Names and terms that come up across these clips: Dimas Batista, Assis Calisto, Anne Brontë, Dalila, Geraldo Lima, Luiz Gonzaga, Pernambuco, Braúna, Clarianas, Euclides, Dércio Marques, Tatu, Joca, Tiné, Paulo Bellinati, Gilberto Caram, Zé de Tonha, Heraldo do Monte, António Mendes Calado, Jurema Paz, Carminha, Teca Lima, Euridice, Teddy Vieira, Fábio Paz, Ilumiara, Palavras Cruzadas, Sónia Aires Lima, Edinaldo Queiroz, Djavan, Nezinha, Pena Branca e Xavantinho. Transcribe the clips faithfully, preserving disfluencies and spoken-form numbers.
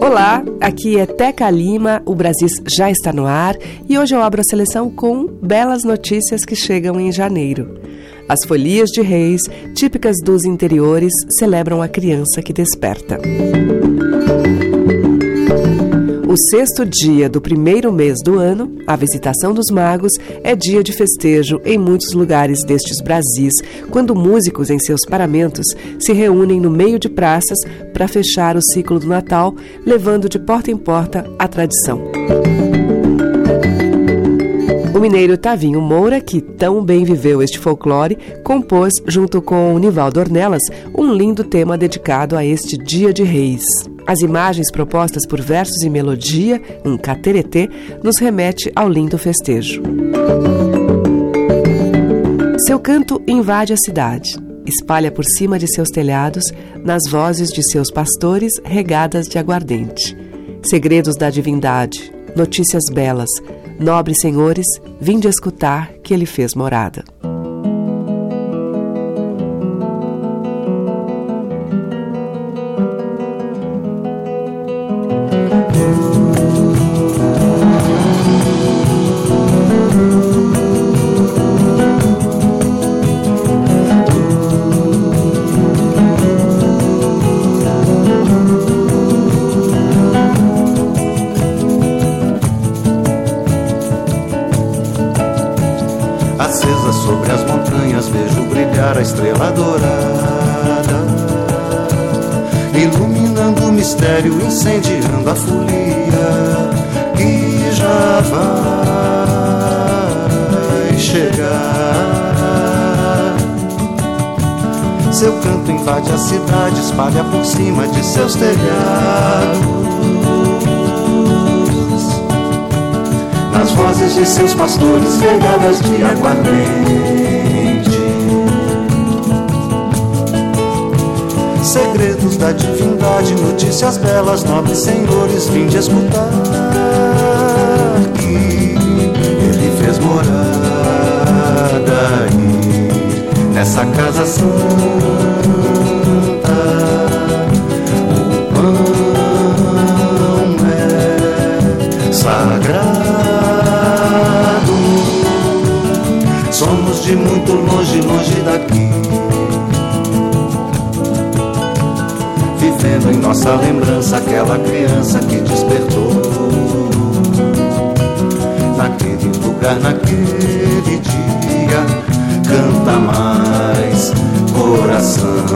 Olá, aqui é Teca Lima, o Brasil já está no ar e hoje eu abro a seleção com belas notícias que chegam em janeiro. As folias de reis, típicas dos interiores, celebram a criança que desperta. O sexto dia do primeiro mês do ano, a visitação dos magos, é dia de festejo em muitos lugares destes Brasis, quando músicos em seus paramentos se reúnem no meio de praças para fechar o ciclo do Natal, levando de porta em porta a tradição. O mineiro Tavinho Moura, que tão bem viveu este folclore, compôs, junto com Nivaldo Ornelas, um lindo tema dedicado a este Dia de Reis. As imagens propostas por versos e melodia, um cateretê, nos remete ao lindo festejo. Seu canto invade a cidade, espalha por cima de seus telhados, nas vozes de seus pastores regadas de aguardente. Segredos da divindade, notícias belas, nobres senhores, vinde escutar que ele fez morada. A cidade espalha por cima de seus telhados, nas vozes de seus pastores regadas de aguardente. Segredos da divindade, notícias belas, nobres senhores, vinde escutar que ele fez morada aí, nessa casa santa. Sagrado, somos de muito longe, longe daqui, vivendo em nossa lembrança aquela criança que despertou naquele lugar, naquele dia. Canta mais, coração,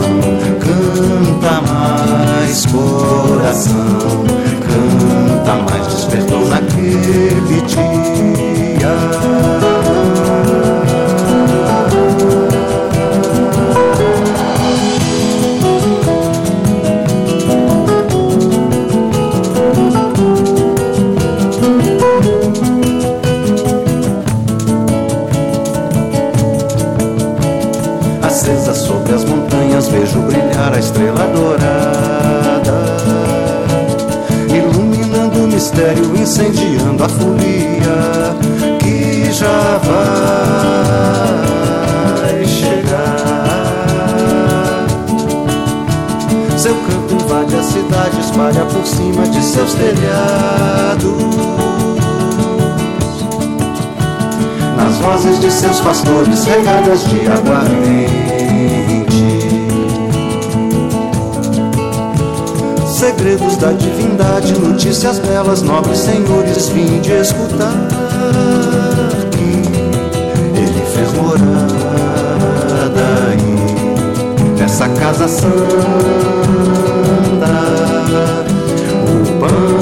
canta mais, coração, canta mais, despertou naquele dia. Sobre as montanhas vejo brilhar a estrela dourada, iluminando o mistério, incendiando a folia que já vai chegar. Seu canto invade a cidade, espalha por cima de seus telhados, nas vozes de seus pastores regadas de aguardente. Segredos da divindade, notícias belas, nobres senhores, vinde escutar que ele fez morada aí, nessa casa santa. O pão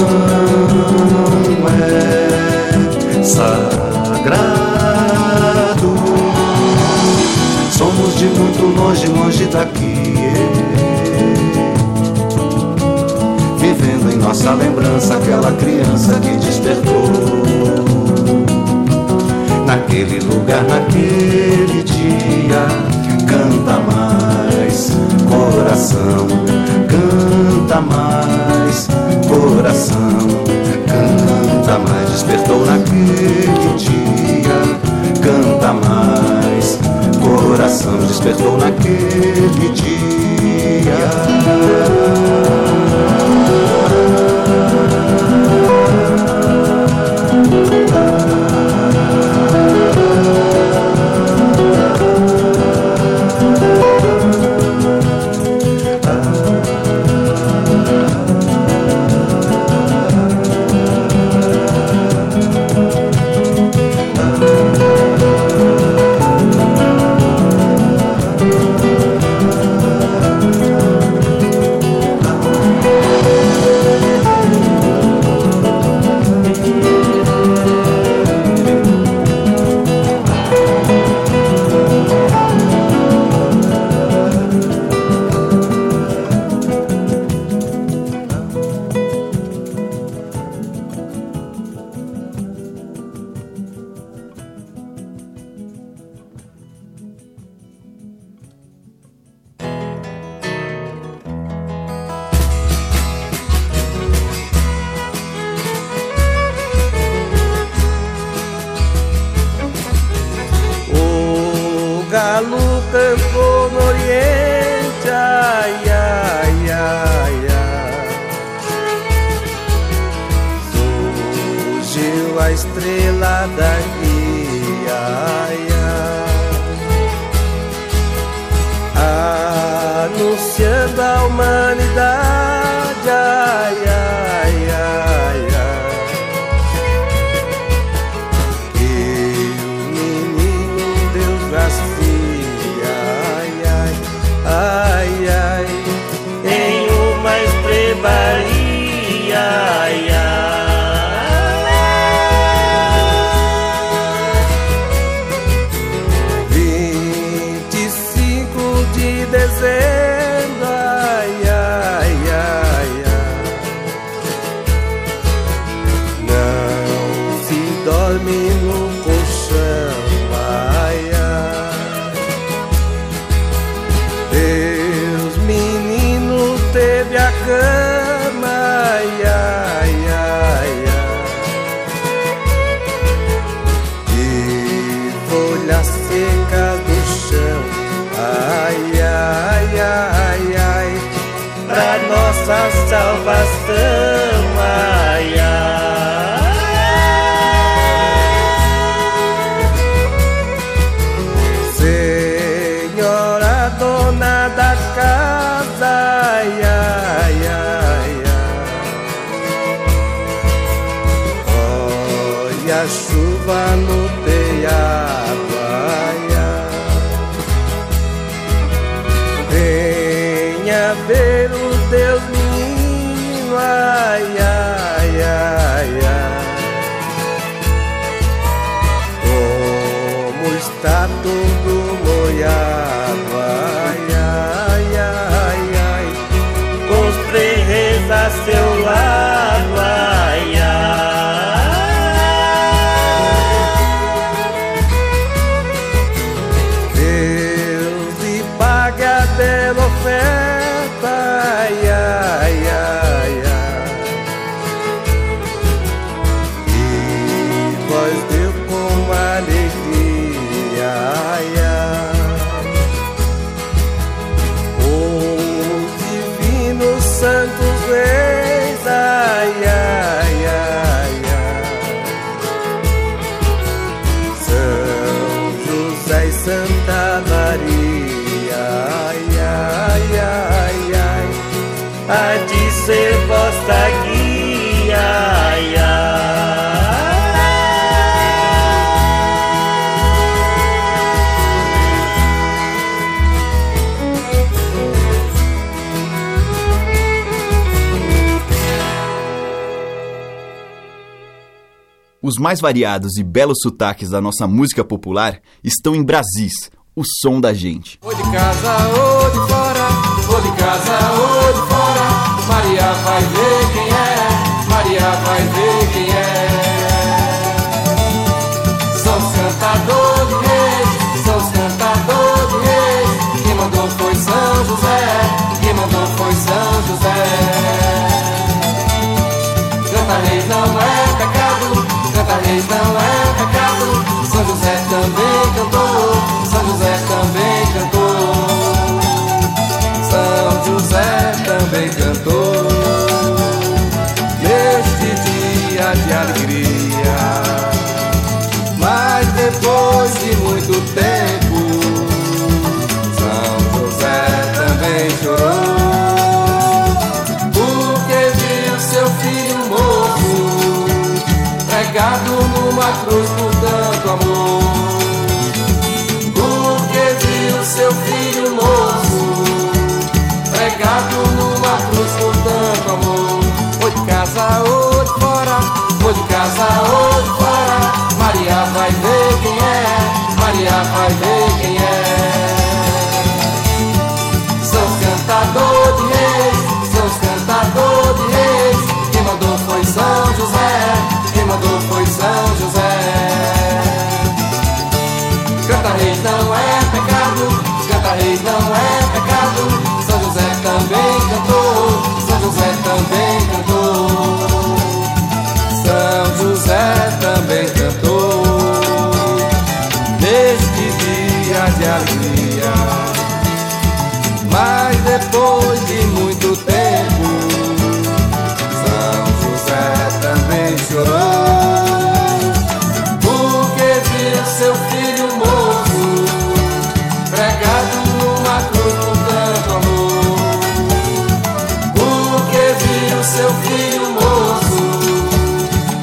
é sagrado, somos de muito longe, longe tá aqui, vivendo em nossa lembrança aquela criança que despertou naquele lugar, naquele dia. Canta mais, coração, canta mais, coração, canta mais. Despertou naquele dia, canta mais, coração, despertou naquele dia. Os mais variados e belos sotaques da nossa música popular estão em Brasis, o som da gente. Ou de casa ou de fora, ou de casa ou de fora, Maria vai ver quem é, Maria vai ver quem é. São cantador de reis, são cantador de reis, quem mandou foi São José, quem mandou foi São José. Cantar reis não é pecado, cantar reis não é pecado, São José também cantou, São José também cantou, São José também cantou, neste dia de alegria, mas depois de muito tempo, São José também chorou, porque viu seu filho morto, pregado numa cruz por tanto amor. Seu filho moço, pregado numa cruz com tanto amor. Ou de casa ou de fora, ou de casa ou de fora, Maria vai ver quem é, Maria vai ver quem é. São cantador de reis, são cantador de reis, quem mandou foi São José, quem mandou foi São José. Canta reis não é pecado, canta reis não é pecado, São José também cantou, São José também cantou, São José também cantou, neste dia de alegria, mas depois de muito tempo, São José também chorou, porque viu seu filho morto, pregado numa cruz com tanto amor, porque viu seu filho moço,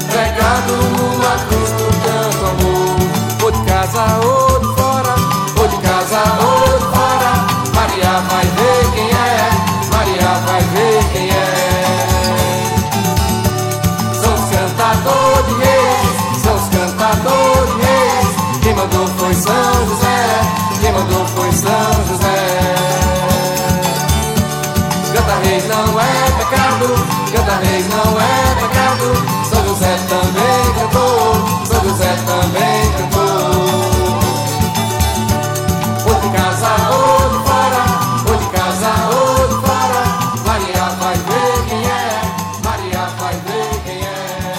pregado numa cruz com tanto amor. Ou de casa ou de fora, ou de casa ou de fora, Maria vai ver quem é, Maria vai ver quem é. São os cantadores de reis, são os cantadores de reis, quem mandou foi São José, quem mandou foi São José. Canta reis não é pecado, canta reis não é pecado, São José também cantou, São José também cantou. Ou de casa ou de fora, ou de casa ou de fora, Maria vai ver quem é, Maria vai ver quem é.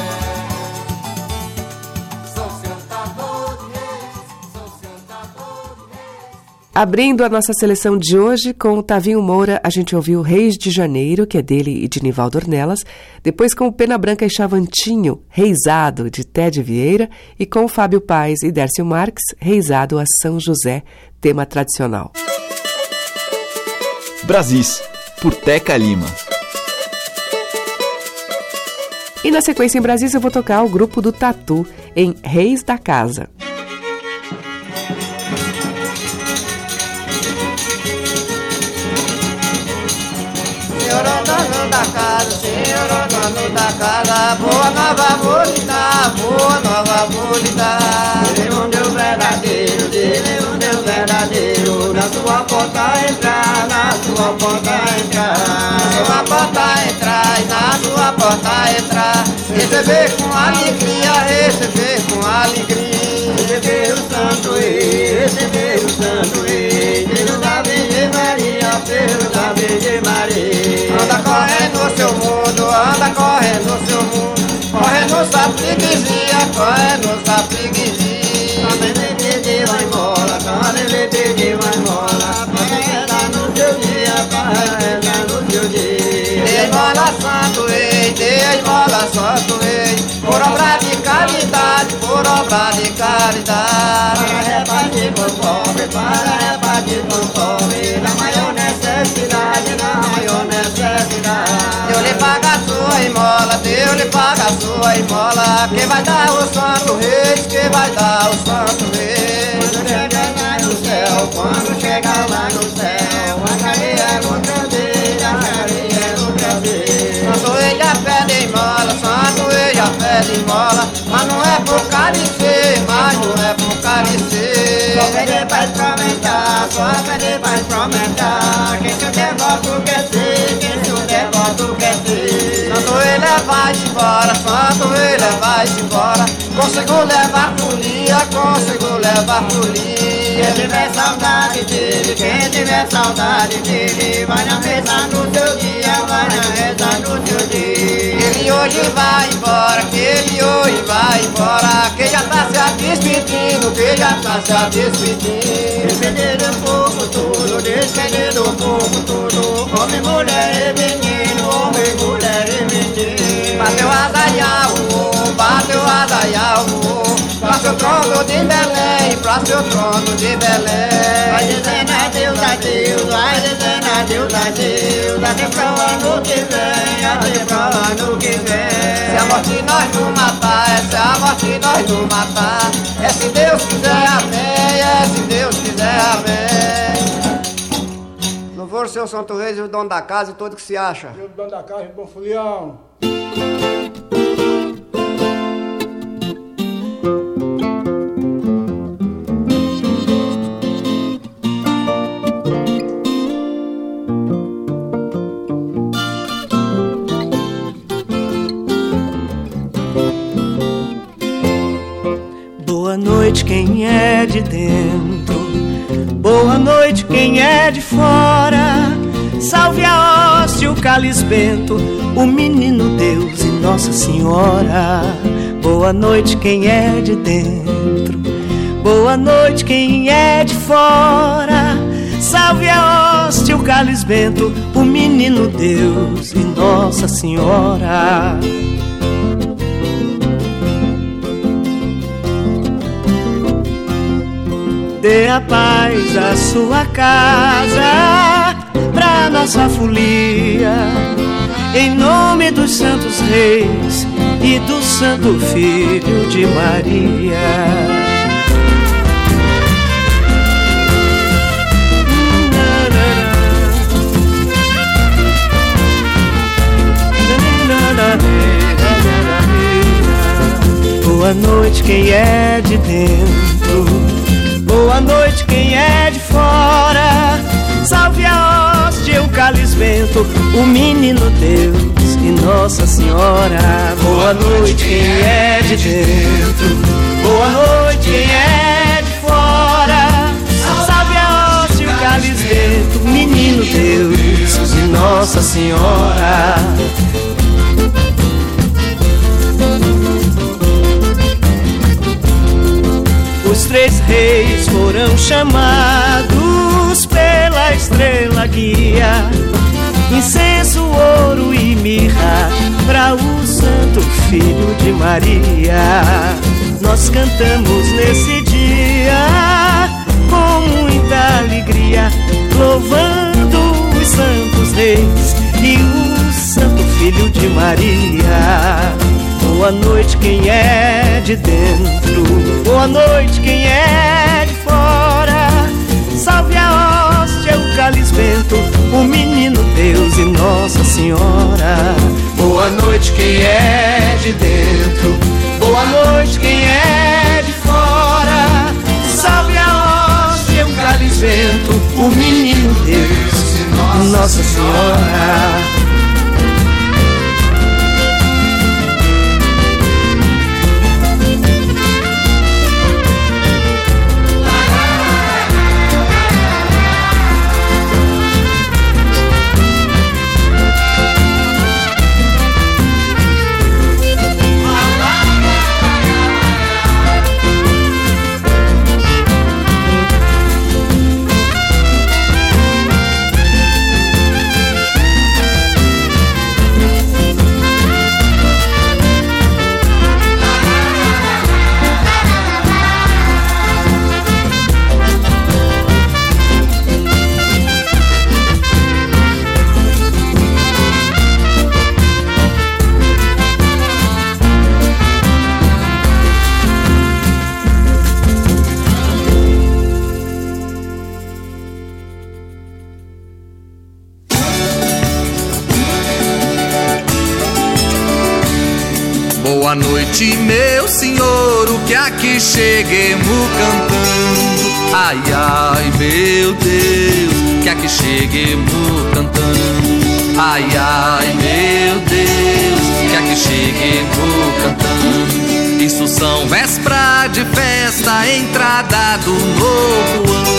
São cantador de reis, São cantador de reis. Abrindo a nossa seleção de hoje, com o Tavinho Moura, a gente ouviu Reis de Janeiro, que é dele e de Nivaldo Ornelas. Depois com o Pena Branca e Xavantinho, Reisado, de Teddy Vieira. E com o Fábio Paz e Dércio Marques, Reisado a São José, tema tradicional. Brasis, por Teca Lima. E na sequência em Brasis eu vou tocar o grupo do Tatu, em Reis da Casa. Da casa, boa nova bonita, boa nova bonita. Dê um Deus verdadeiro, dê um Deus verdadeiro. Na sua porta entrar, na sua porta entrar, na sua porta entrar, na sua porta entrar. Receber com alegria, receber com alegria. Receber o santo rei, receber o santo rei. Pelo da Virgem Maria, pelo da Virgem Maria. Anda correndo no seu mundo, anda correndo. Corre no seu mundo, corre no sapriguezinha, corre no sapriguezinha. Também me pedi vai embora, também me pedi vai embora. Corre ela no seu dia, corre ela no seu dia. Desmola santo rei, desmola santo rei. Por obra de caridade, por obra de caridade. Para repartir com o pobre, para repartir com o pobre. Na maior necessidade, na maior necessidade. Eu lhe pago a sua imola, Deus lhe paga a sua imola. Quem vai dar o santo rei, quem vai dar o santo rei. Quando chegar lá no céu, quando chegar lá no céu, a carinha contra Deus, a carinha contra Deus. Santo rei já pede imola, santo rei já pede imola. Mas não é por carecer, mas não é por carecer. Só vem depois pra aumentar. vai-se embora. Consigo levar folia, consigo levar folia. Quem tiver saudade dele, quem tiver saudade dele, vai na mesa no seu dia, vai na mesa no seu dia. Ele hoje vai embora, que ele hoje vai embora, que já tá se despedindo, que já tá se despedindo. Despedindo um pouco tudo, despedindo um pouco tudo, homem, mulher e menino, homem, mulher e menino. Bateu azaiá, uô, bateu azaiá, uô, pra seu trono de Belém, pra seu trono de Belém. Vai dizendo adeus, adeus, vai dizendo adeus, adeus, até pra o ano que vem, até pra o ano que vem. Se a morte nós não matar, se a morte nós não matar, é se Deus quiser, amém, é se Deus quiser, amém. Louvor seu Santo Reis e o dono da casa e todo que se acha. E o dono da casa e o bom folião. Boa noite quem é de dentro, boa noite quem é de fora. Salve a hóstia, o cálice bento, o menino Deus e Nossa Senhora. Boa noite quem é de dentro, boa noite quem é de fora. Salve a hóstia, o cálice bento, o menino Deus e Nossa Senhora. Dê a paz à sua casa, pra nossa folia, em nome dos santos reis e do santo filho de Maria. Boa noite quem é de dentro, boa noite quem é de fora. Salve a hóstia, o cálice bento, o menino Deus e Nossa Senhora. Boa noite quem é de dentro, boa noite quem é de fora. Salve a hóstia, o cálice bento, o menino Deus e Nossa Senhora. Os três reis foram chamados pela estrela guia, incenso, ouro e mirra, para o santo filho de Maria. Nós cantamos nesse dia com muita alegria, louvando os santos reis e o santo filho de Maria. Boa noite quem é de dentro, boa noite quem é de fora. Salve a hóstia, o cálice bento, o menino Deus e Nossa Senhora. Boa noite quem é de dentro, boa noite quem é de fora. Salve a hóstia, o cálice bento, o menino Deus e Nossa Senhora. Meu senhor, o que aqui cheguemos cantando, ai, ai, meu Deus, que aqui cheguemos cantando, ai, ai, meu Deus, que aqui cheguemos cantando. Instrução, véspera de festa, entrada do novo ano.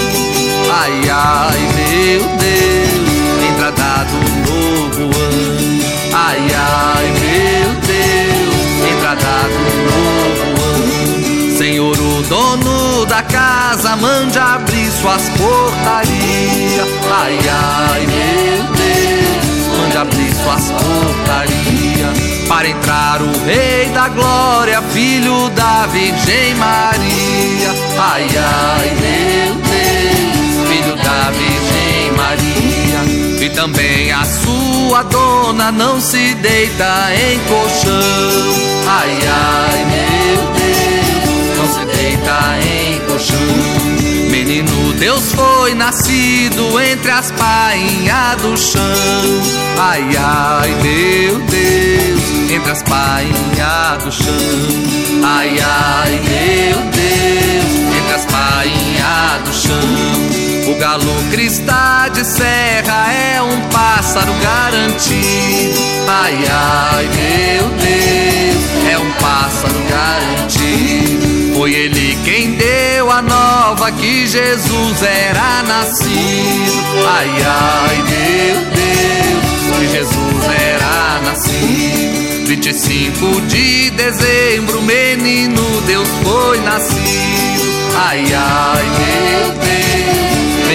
Ai, ai, meu Deus, entrada do novo ano. Ai, ai, meu Deus, entrada do novo ano. Senhor, o dono da casa, mande abrir suas portarias. Ai, ai, meu Deus, mande abrir suas portarias. Para entrar o Rei da Glória, Filho da Virgem Maria. Ai, ai, meu Deus, Filho da Virgem Maria. E também a sua dona não se deita em colchão. Ai, ai, meu Deus, não se deita em colchão. Menino Deus foi nascido entre as painhas do chão. Ai, ai, meu Deus, entre as painhas do chão. Ai, ai, meu Deus, entre as painhas do chão. O galo crista de serra é um pássaro garantido. Ai, ai, meu Deus, é um pássaro garantido. Foi ele quem deu a nova que Jesus era nascido. Ai, ai, meu Deus, que Jesus era nascido. vinte e cinco de dezembro, menino Deus foi nascido. Ai, ai, meu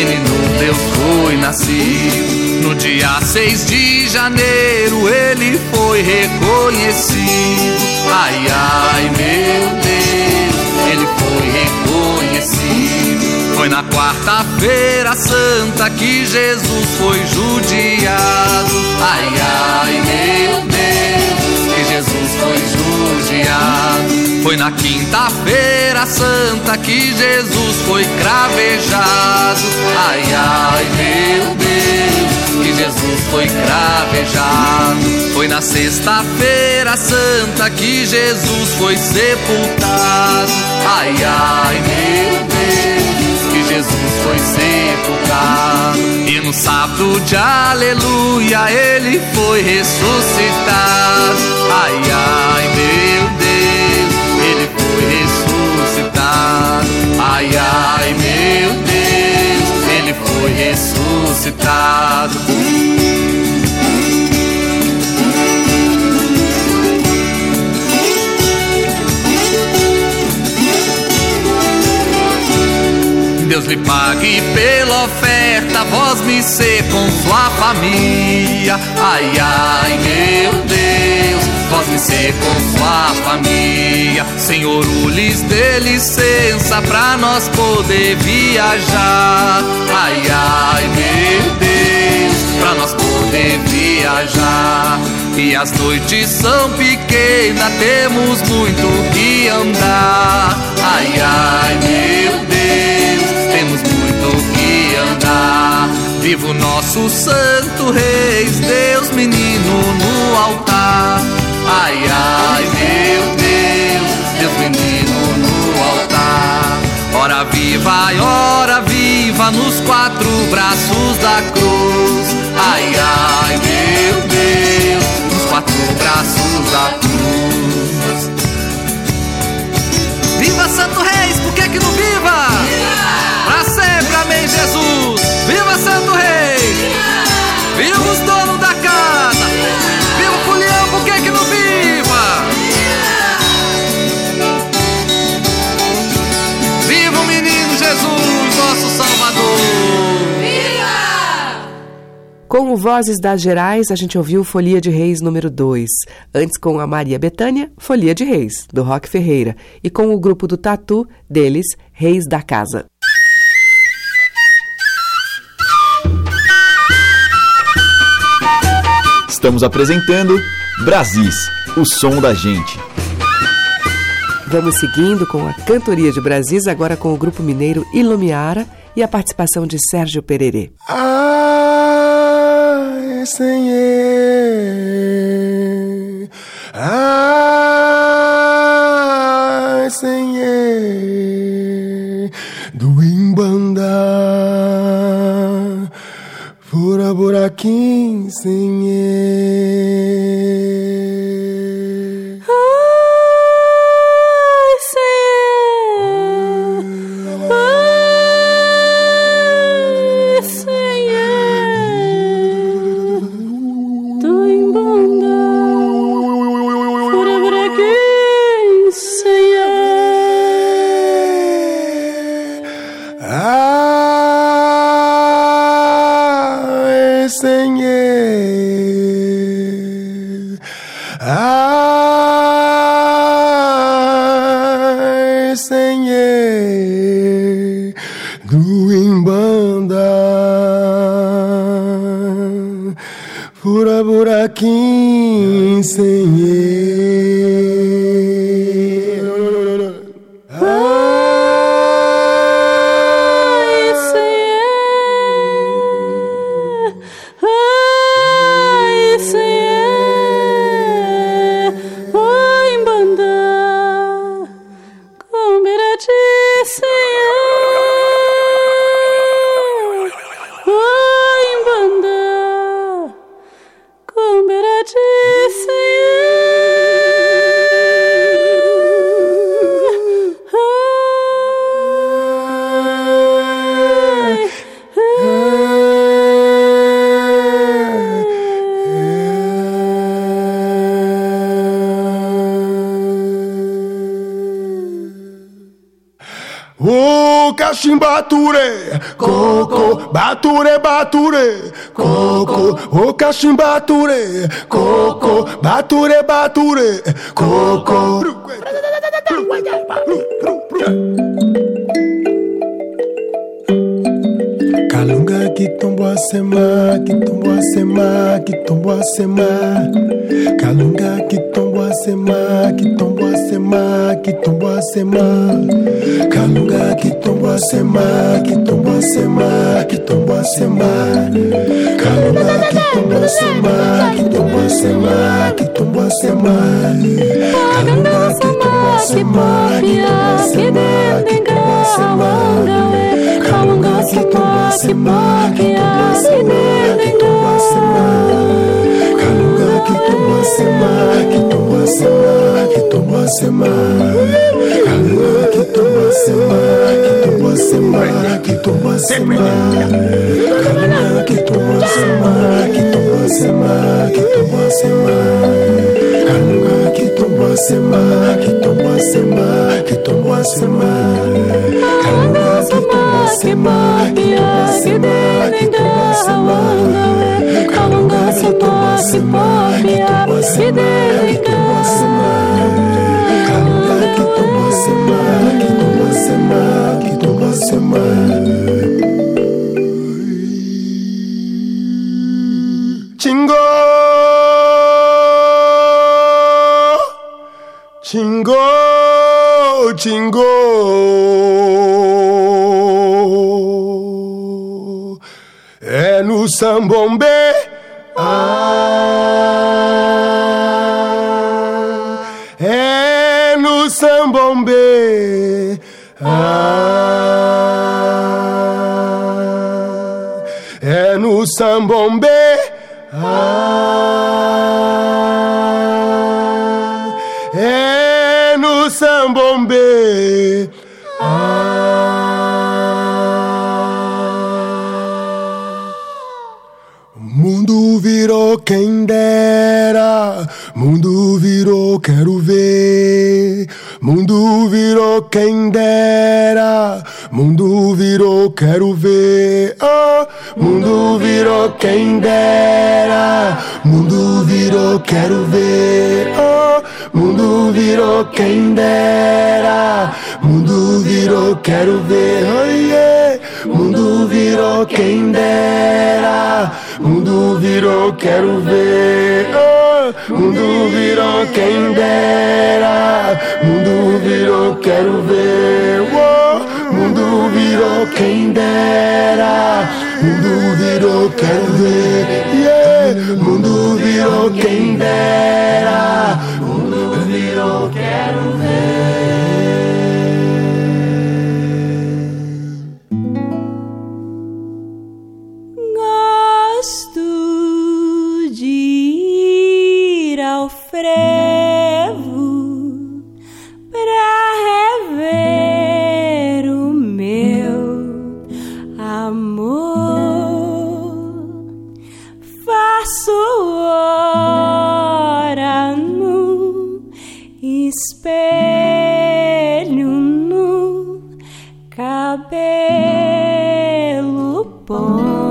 Deus, menino Deus foi nascido. No dia seis de janeiro, ele foi reconhecido. Ai, ai, meu Deus, ele foi reconhecido. Foi na quarta-feira santa que Jesus foi judiado. Ai, ai, meu Deus, Jesus foi judiado. Foi na quinta-feira santa que Jesus foi cravejado. Ai, ai, meu Deus, que Jesus foi cravejado. Foi na sexta-feira santa que Jesus foi sepultado. Ai, ai, meu Deus, que Jesus foi sepultado. E no sábado de aleluia ele foi ressuscitado. Ai, ai, meu Deus, ele foi ressuscitado. Ai, ai, meu Deus, ele foi ressuscitado. Deus lhe pague pela oferta, vós me ser com sua família. Ai, ai, meu Deus, vós me ser com sua família. Senhor, lhes dê licença pra nós poder viajar. Ai, ai, meu Deus, pra nós poder viajar. E as noites são pequenas, temos muito que andar. Ai, ai, meu Deus, temos muito que andar. Viva o nosso santo rei, Deus menino no altar. Ai, ai, meu Deus, Deus menino no altar. Ora viva, ora viva nos quatro braços da cruz. Ai, ai, meu Deus, nos quatro braços da cruz. Viva santo rei, por que que não viva? Viva! Pra sempre, amém, Jesus. Viva Santo Rei. Viva os donos da casa. Viva o Julião, por que que não viva? Viva o menino Jesus, nosso Salvador. Viva! Com o Vozes das Gerais, a gente ouviu Folia de Reis número dois. Antes, com a Maria Bethânia, Folia de Reis, do Roque Ferreira. E com o grupo do Tatu, deles, Reis da Casa. Estamos apresentando Brasis, o som da gente. Vamos seguindo com a cantoria de Brasis, agora com o grupo mineiro Ilumiara e a participação de Sérgio Pererê. Ai, Senhor, ai, Senhor, do Imbandá, fura buraquinho, Senhor. senhe. Ai, senhe do Imbanda, pura buraquim, senhe. Bature, coco, bature, bature, coco, o cachim bature, coco, bature, bature, coco. Calunga que tombou a semana, que tombou a semana, que tombou a semana. Calunga que tombou a semana, que tombou a semana, que tombou a semana. Calunga que tombou a semana, que tombou a semana, que tombou a semana. Calunga que tombou a semana, que tombou a semana, que tombou a semana. Calunga que tombou a semana, que tombou a semana, que tombou a semana. Calunga que tombou a semana, que tombou a semana, que tombou a semana. Calunga que tombou a semana, que tombou a semana, que tombou a semana. Que toma semana, que toma semana, que toma semana, que toma semana, que toma semana, que toma semana, que toma semana, que toma semana, que toma semana, que toma semana, que toma semana, que toma semana. Que toma semana, que toma semana, que toma semana. Chingo, chingo, chingo. É no Sambombé. Sambombé, ah, é no Sambombé, ah, é no Sambombé, ah. O mundo virou quem dera, mundo virou quero ver. Mundo virou quem dera, mundo virou quero ver. Oh, mundo virou quem dera, mundo virou quero ver. Oh, mundo virou quem dera, mundo virou quero ver. Oh, yeah. Mundo virou quem dera, mundo virou quero ver. Oh, mundo virou quem dera, mundo virou quero ver. Oh, mundo virou quem dera, mundo virou quero ver. Yeah, mundo virou quem dera, mundo virou quero ver. Frevo pra rever o meu amor, faço hora no espelho no cabelo, ponho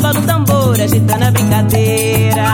Baba no tambor, agitando a brincadeira.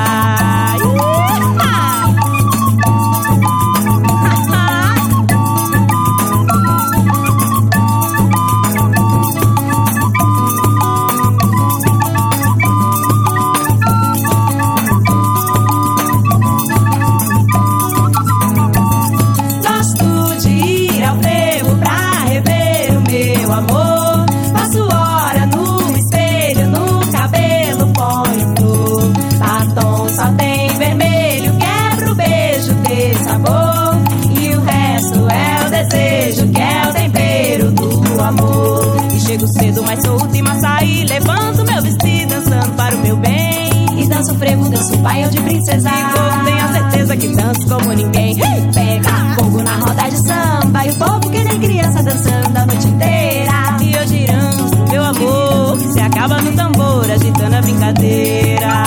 Gosto de ir ao trevo pra rever o meu amor. Passo hora no espelho, no cabelo ponho flor. Batom só tem vermelho, quebra o beijo ter sabor. E o resto é o desejo, que é o tempero do amor. E chego cedo, mas sou última a sair. Levanto meu vestido, dançando para o meu bem. E danço frevo, danço paiol de princesa. E vou, tenho a certeza que danço como ninguém. Pega fogo na roda de samba, e o povo que nem criança dançando a noite inteira. E eu girando meu amor, que se acaba no tambor, agitando a brincadeira.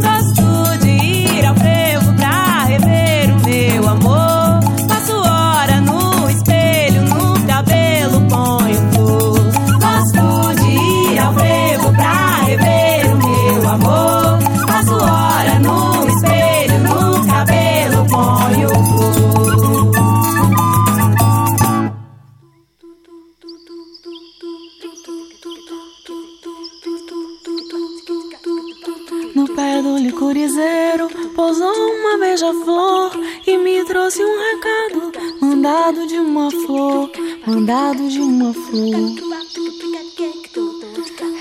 Gosto de ir ao frevo pra rever o meu amor. Passo hora no espelho, no cabelo ponho flor. Gosto de ir ao frevo pra rever o meu amor. Passo hora no espelho, no cabelo ponho flor. No pé do licorizeiro pousou uma beija-flor e me trouxe um recado, mandado de uma flor, mandado de uma flor.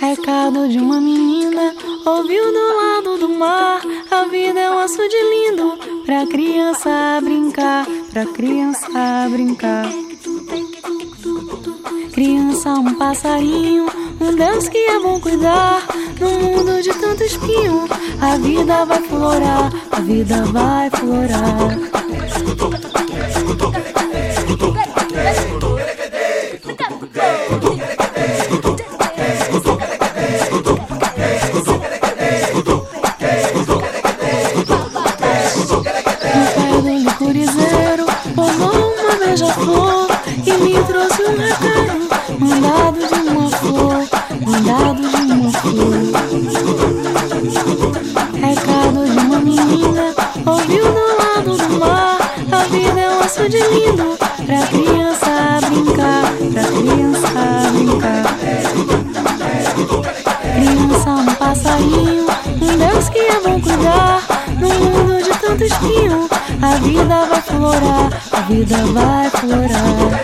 Recado de uma menina, ouviu do lado do mar. A vida é um açude lindo, pra criança brincar, pra criança brincar. Criança, um passarinho, um Deus que é bom cuidar. No mundo de tanto espinho, a vida vai florar, a vida vai florar. No pé do licorizeiro pousou uma beija-flor e me trouxe um recado, mandado de uma flor, mandado de uma flor. Recado de uma menina, ouviu do lado do mar. A vida é um açude lindo, pra criança brincar, pra criança brincar. Criança, um passarinho, um Deus que é bom cuidar. No mundo de tanto espinho, a vida vai florar, a vida vai florar.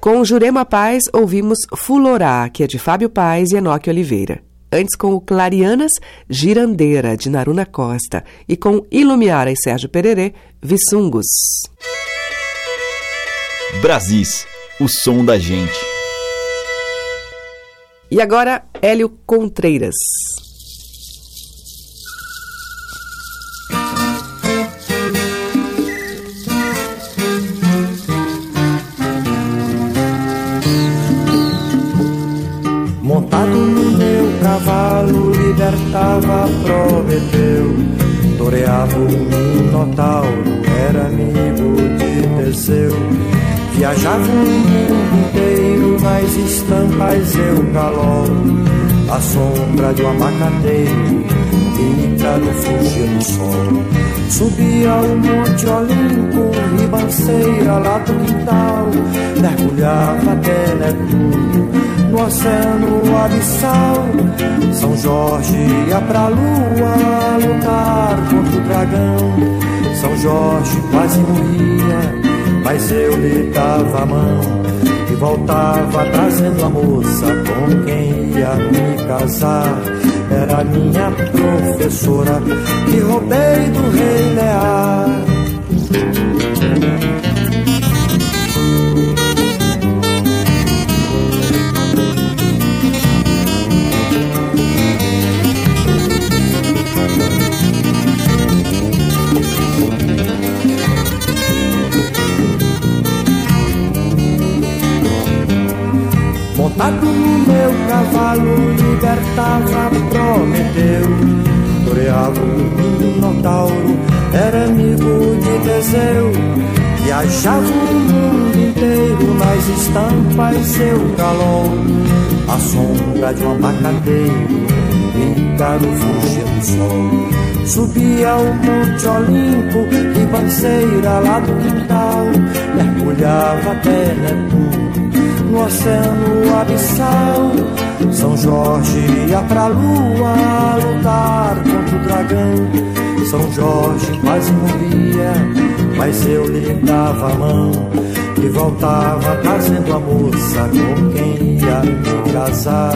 Com Jurema Paz, ouvimos Fulorá, que é de Fábio Paz e Enoque Oliveira. Antes, com o Clarianas, Girandeira, de Naruna Costa. E com Ilumiara e Sérgio Pererê, Viçungos. Brasis, o som da gente. E agora, Hélio Contreiras. Cavalo libertava Prometeu, toreava o Minotauro, era amigo de Teseu. Viajava o mundo inteiro nas estampas eu galoro, à sombra de um abacateiro, vinha no fugir do sol. Subi ao monte Olimpo, ribanceira lá do quintal, mergulhava até Netuno, no oceano abissal. São Jorge ia pra lua lutar contra o dragão. São Jorge quase morria, mas eu lhe dava a mão e voltava trazendo a moça com quem ia me casar. Era minha professora que roubei do rei Lear. Montado no meu cavalo, libertava Prometeu, toreava o Minotauro, era amigo de Teseu. Viajava o mundo inteiro nas estampas seu calor. A sombra de um abacateiro, pintado fugia do sol. Subia ao monte Olimpo, ribanceira lá do quintal, mergulhava até Netuno, no oceano abissal. São Jorge ia pra lua lutar contra o dragão. São Jorge quase morria, mas eu lhe dava a mão e voltava trazendo a moça com quem ia me casar.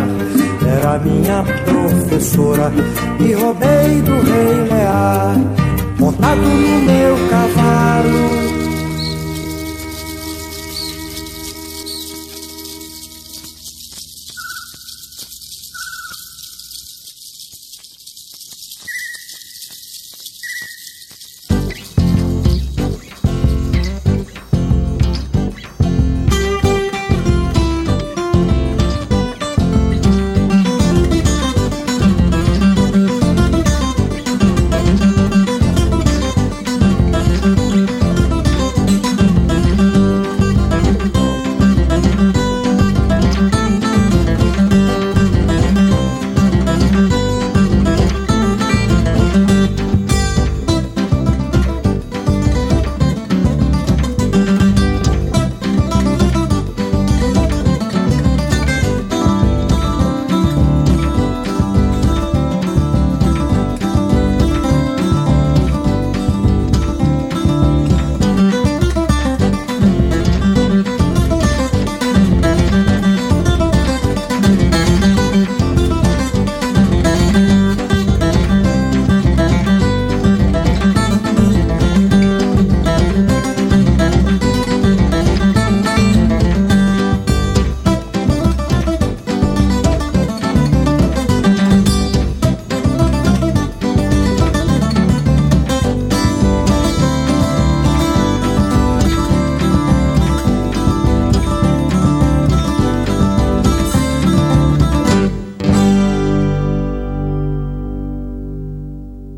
Era minha professora e roubei do rei Lear, montado no meu cavalo.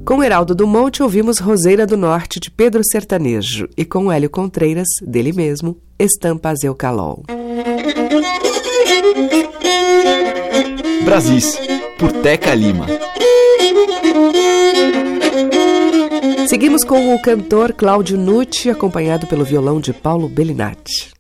Com Heraldo do Monte ouvimos Roseira do Norte, de Pedro Sertanejo, e com Hélio Contreiras, dele mesmo, Estampas Eucalol. Brasis, por Teca Lima. Seguimos com o cantor Cláudio Nucci, acompanhado pelo violão de Paulo Bellinati.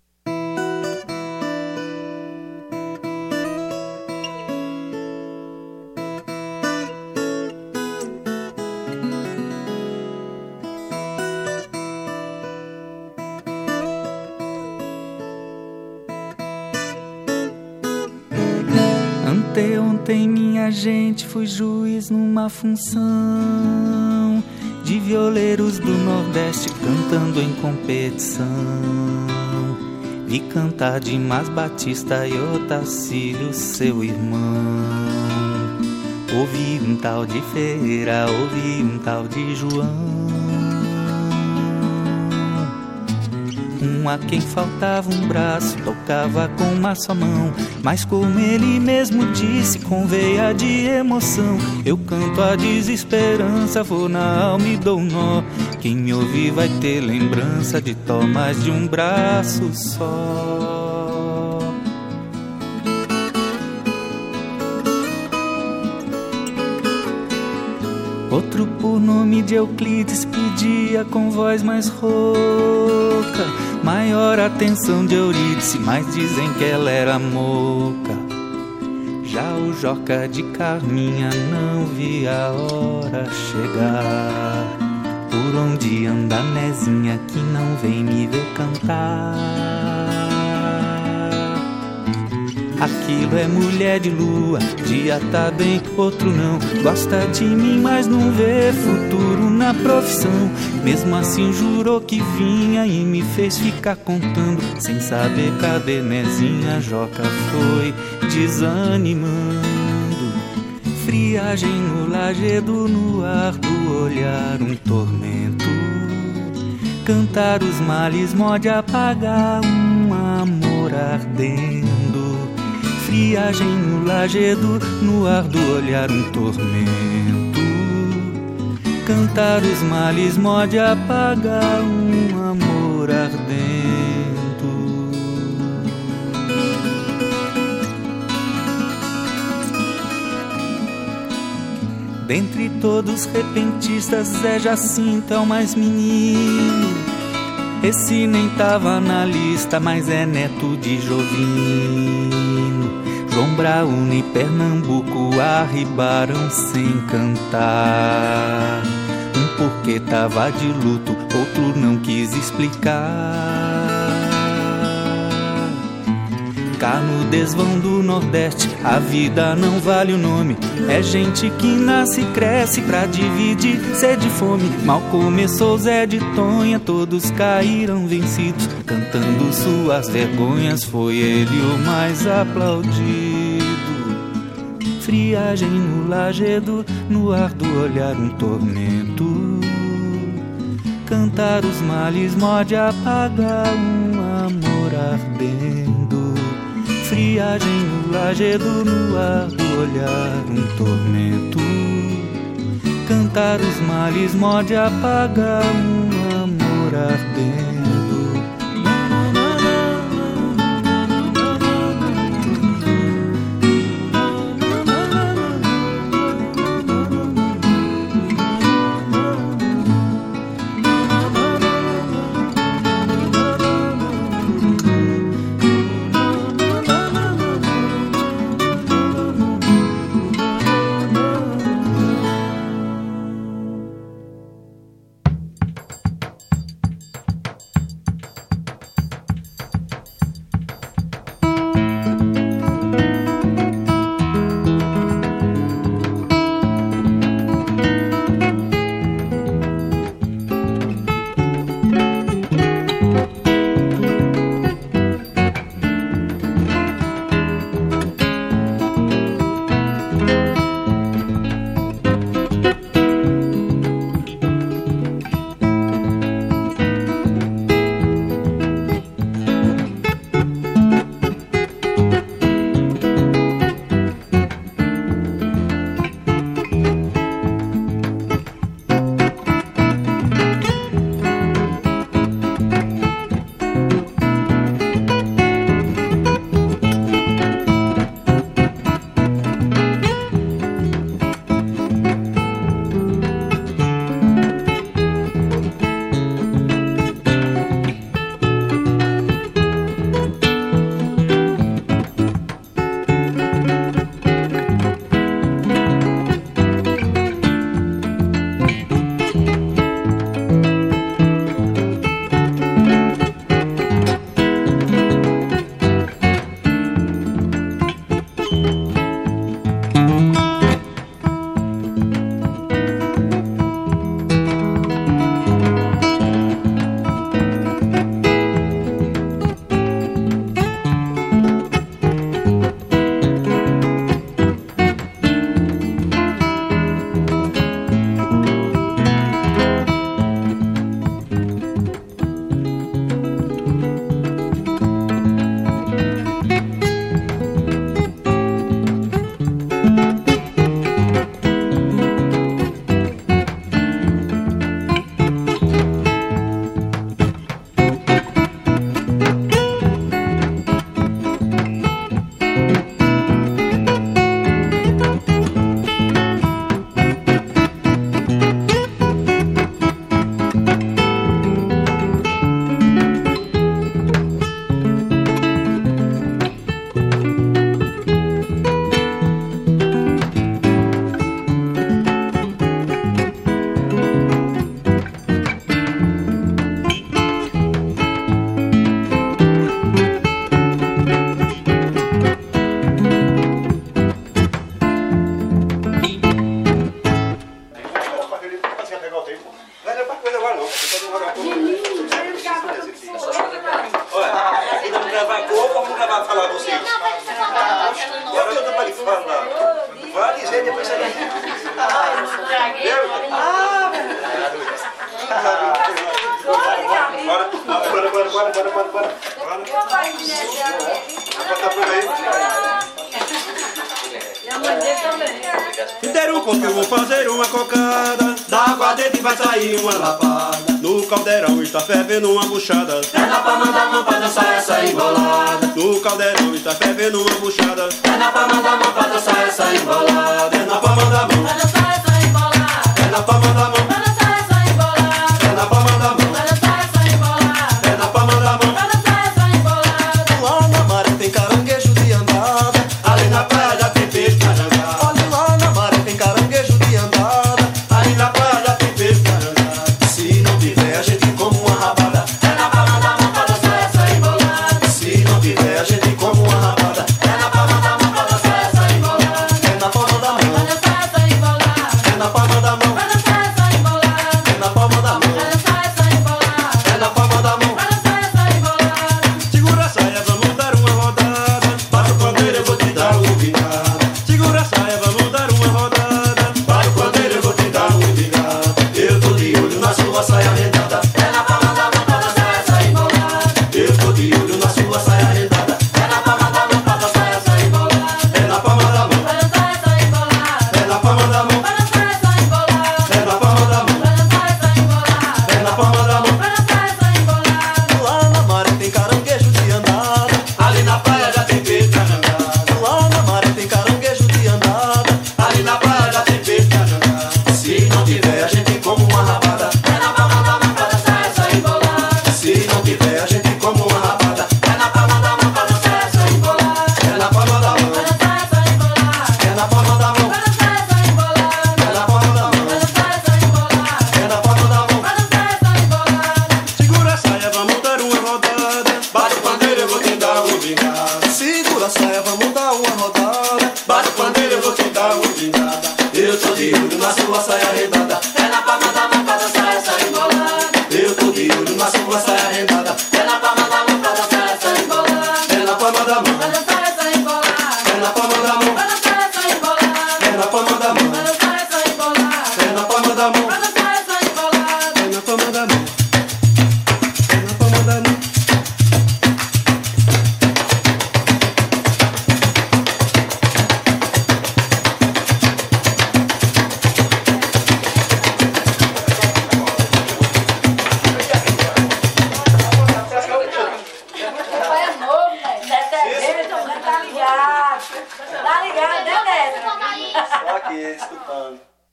Fui juiz numa função de violeiros do Nordeste cantando em competição. Vi cantar Dimas Batista e Otacílio, seu irmão. Ouvi um tal de Ferreira, ouvi um tal de João. Um a quem faltava um braço, tocava com uma só mão, mas como ele mesmo disse, com veia de emoção, eu canto a desesperança, vou na alma e dou um nó. Quem me ouvir vai ter lembrança de Tomás de um braço só. Outro por nome de Euclides pedia com voz mais rouca maior atenção de Euridice, mas dizem que ela era moca. Já o Joca de Carminha não via a hora chegar. Por onde anda a Nezinha que não vem me ver cantar? Aquilo é mulher de lua, dia tá bem, outro não. Gosta de mim, mas não vê futuro na profissão. Mesmo assim jurou que vinha e me fez ficar contando, sem saber cadê Nezinha. Joca foi desanimando. Friagem no lajedo, no ar do olhar um tormento. Cantar os males morde apagar um amor ardente. Viagem no lajedo, no ar do olhar um tormento. Cantar os males morde apagar um amor ardento. Dentre todos repentistas, Zé Jacinto é o mais menino. Esse nem tava na lista, mas é neto de Jovim. João Braúna e Pernambuco arribaram sem cantar. Um porque tava de luto, outro não quis explicar. Cá no desvão do Nordeste, a vida não vale o nome. É gente que nasce e cresce pra dividir sede e fome. Mal começou Zé de Tonha, todos caíram vencidos. Cantando suas vergonhas, foi ele o mais aplaudido. Friagem no lajedo, no ar do olhar um tormento. Cantar os males morde apagar um amor ardendo. Friagem no lajedo, no ar do olhar um tormento. Cantar os males morde apagar um amor ardendo. lá. Vai dizer, depois você vai. Ah, bora, bora, bora, bora, bora, bora, bora. Interuco, que eu vou fazer uma cocada. Da água dentro vai sair uma lapada. No caldeirão está fervendo uma buchada. É na palma da mão pra dançar essa embolada. No caldeirão está fervendo uma buchada. É na palma da mão pra dançar essa embolada. É na palma da mão pra dançar essa embolada. É na palma da mão pra dançar essa embolada. É na palma da mão pra dançar essa embolada. É na palma da mão pra dançar essa embolada. Lá na maré tem caranguejo de andada. Ali na praia tem peixe pra jantar. Olha lá na maré tem caranguejo de andada. Ali na praia tem peixe pra jantar.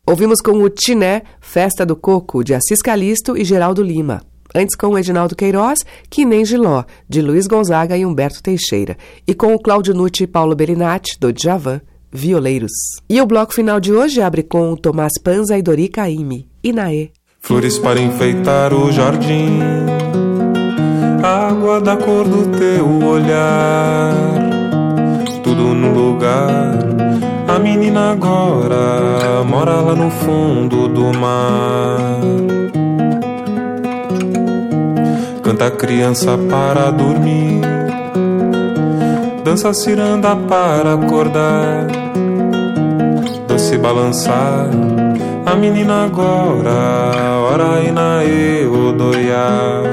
Ouvimos com o Tiné, Festa do Coco, de Assis Calisto e Geraldo Lima. Antes com o Edinaldo Queiroz, Que Nem Giló, de Luiz Gonzaga e Humberto Teixeira. E com o Cláudio Nucci e Paulo Bellinati, do Djavan, Violeiros. E o bloco final de hoje abre com Tomás Panza e Dori Caymmi, Inaê. Flores para enfeitar o jardim, água da cor do teu olhar, tudo num lugar. A menina agora mora lá no fundo do mar. Canta a criança para dormir, dança a ciranda para acordar, dança e balançar. A menina agora ora inaê odoiá.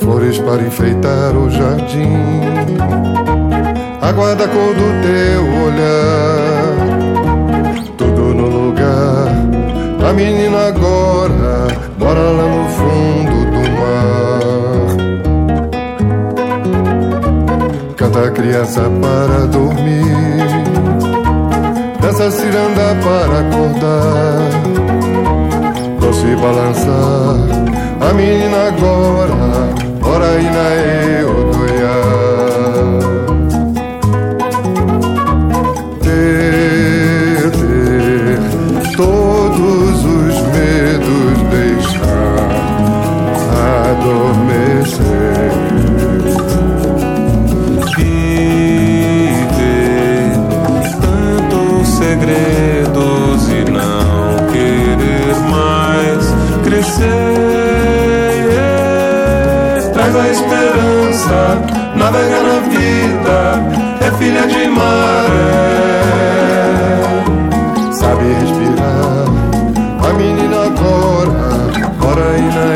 Flores para enfeitar o jardim, água da cor do teu olhar, tudo no lugar. A menina agora mora lá no fundo do mar. Canta a criança para dormir, dança a ciranda para acordar, doce e balançar. A menina agora mora inaê odoiá. Todos os medos deixar adormecer, viver tantos segredos e não querer mais crescer. Traz a esperança maré. Sabe respirar a menina agora, fora e na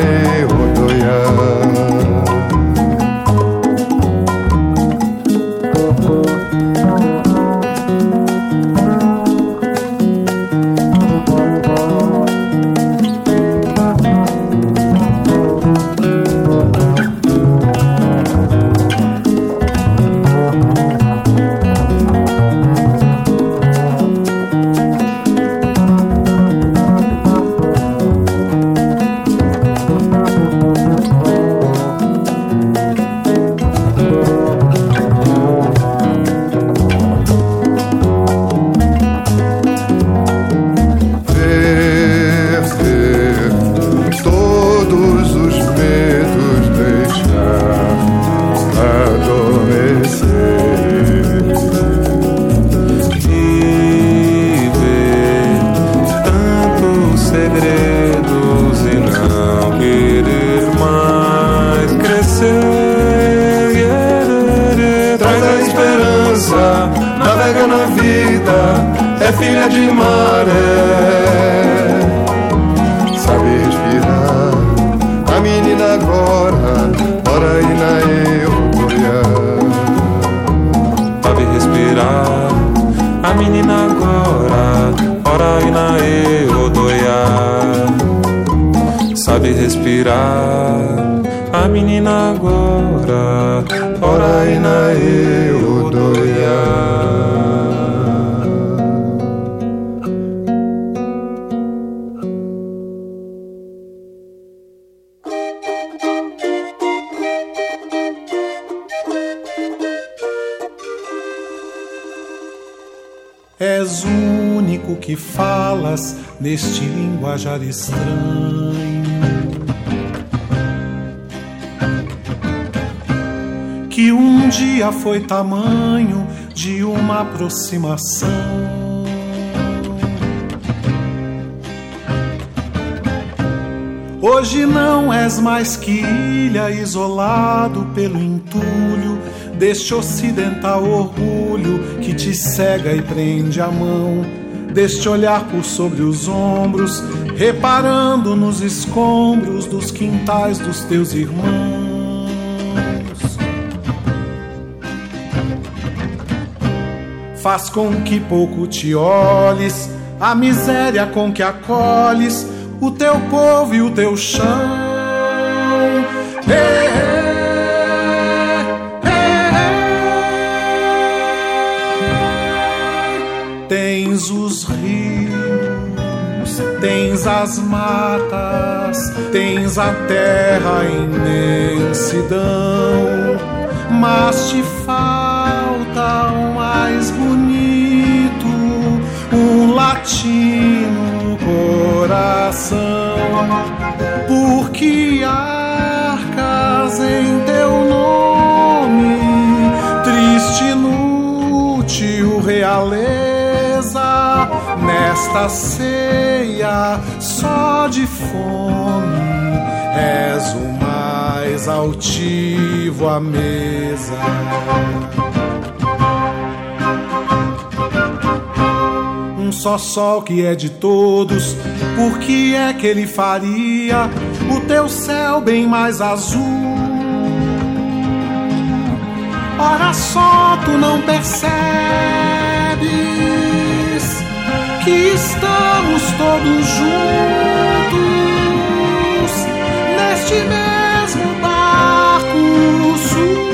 neste linguajar estranho que um dia foi tamanho de uma aproximação. Hoje não és mais que ilha, isolado pelo entulho deste ocidental orgulho que te cega e prende a mão, deste olhar por sobre os ombros, reparando nos escombros dos quintais dos teus irmãos. Faz com que pouco te olhes, a miséria com que acolhes o teu povo e o teu chão. Hey, hey. Tens os rios, tens as matas, tens a terra em imensidão, mas te falta o mais bonito, um latino coração. Porque arcas em teu nome, triste, inútil realeza, nesta ceia só de fome, és o mais altivo à mesa. Um só sol que é de todos, por que é que ele faria o teu céu bem mais azul? Ora só, tu não percebes que estamos todos juntos neste mesmo barco sul.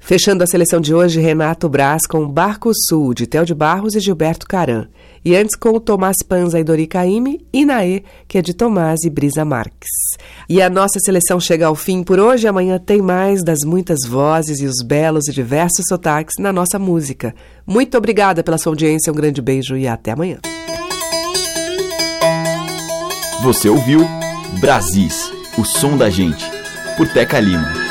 Fechando a seleção de hoje, Renato Braz com Barco Sul, de Théo de Barros e Gilberto Caram. E antes com o Tomás Panza e Dori Caymmi, e Naê, que é de Tomás e Brisa Marques. E a nossa seleção chega ao fim por hoje. Amanhã tem mais das muitas vozes e os belos e diversos sotaques na nossa música. Muito obrigada pela sua audiência, um grande beijo e até amanhã. Você ouviu Brasis, o som da gente, por Teca Lima.